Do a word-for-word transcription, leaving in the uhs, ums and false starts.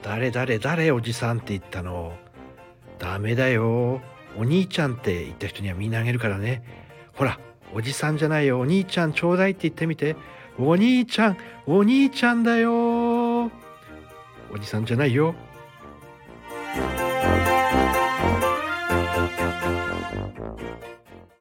誰誰誰おじさんって言ったの。ダメだよ、お兄ちゃんって言った人にはみんなあげるからね。ほら、おじさんじゃないよ、お兄ちゃんちょうだいって言ってみて。お兄ちゃん、お兄ちゃんだよ。おじさんじゃないよ、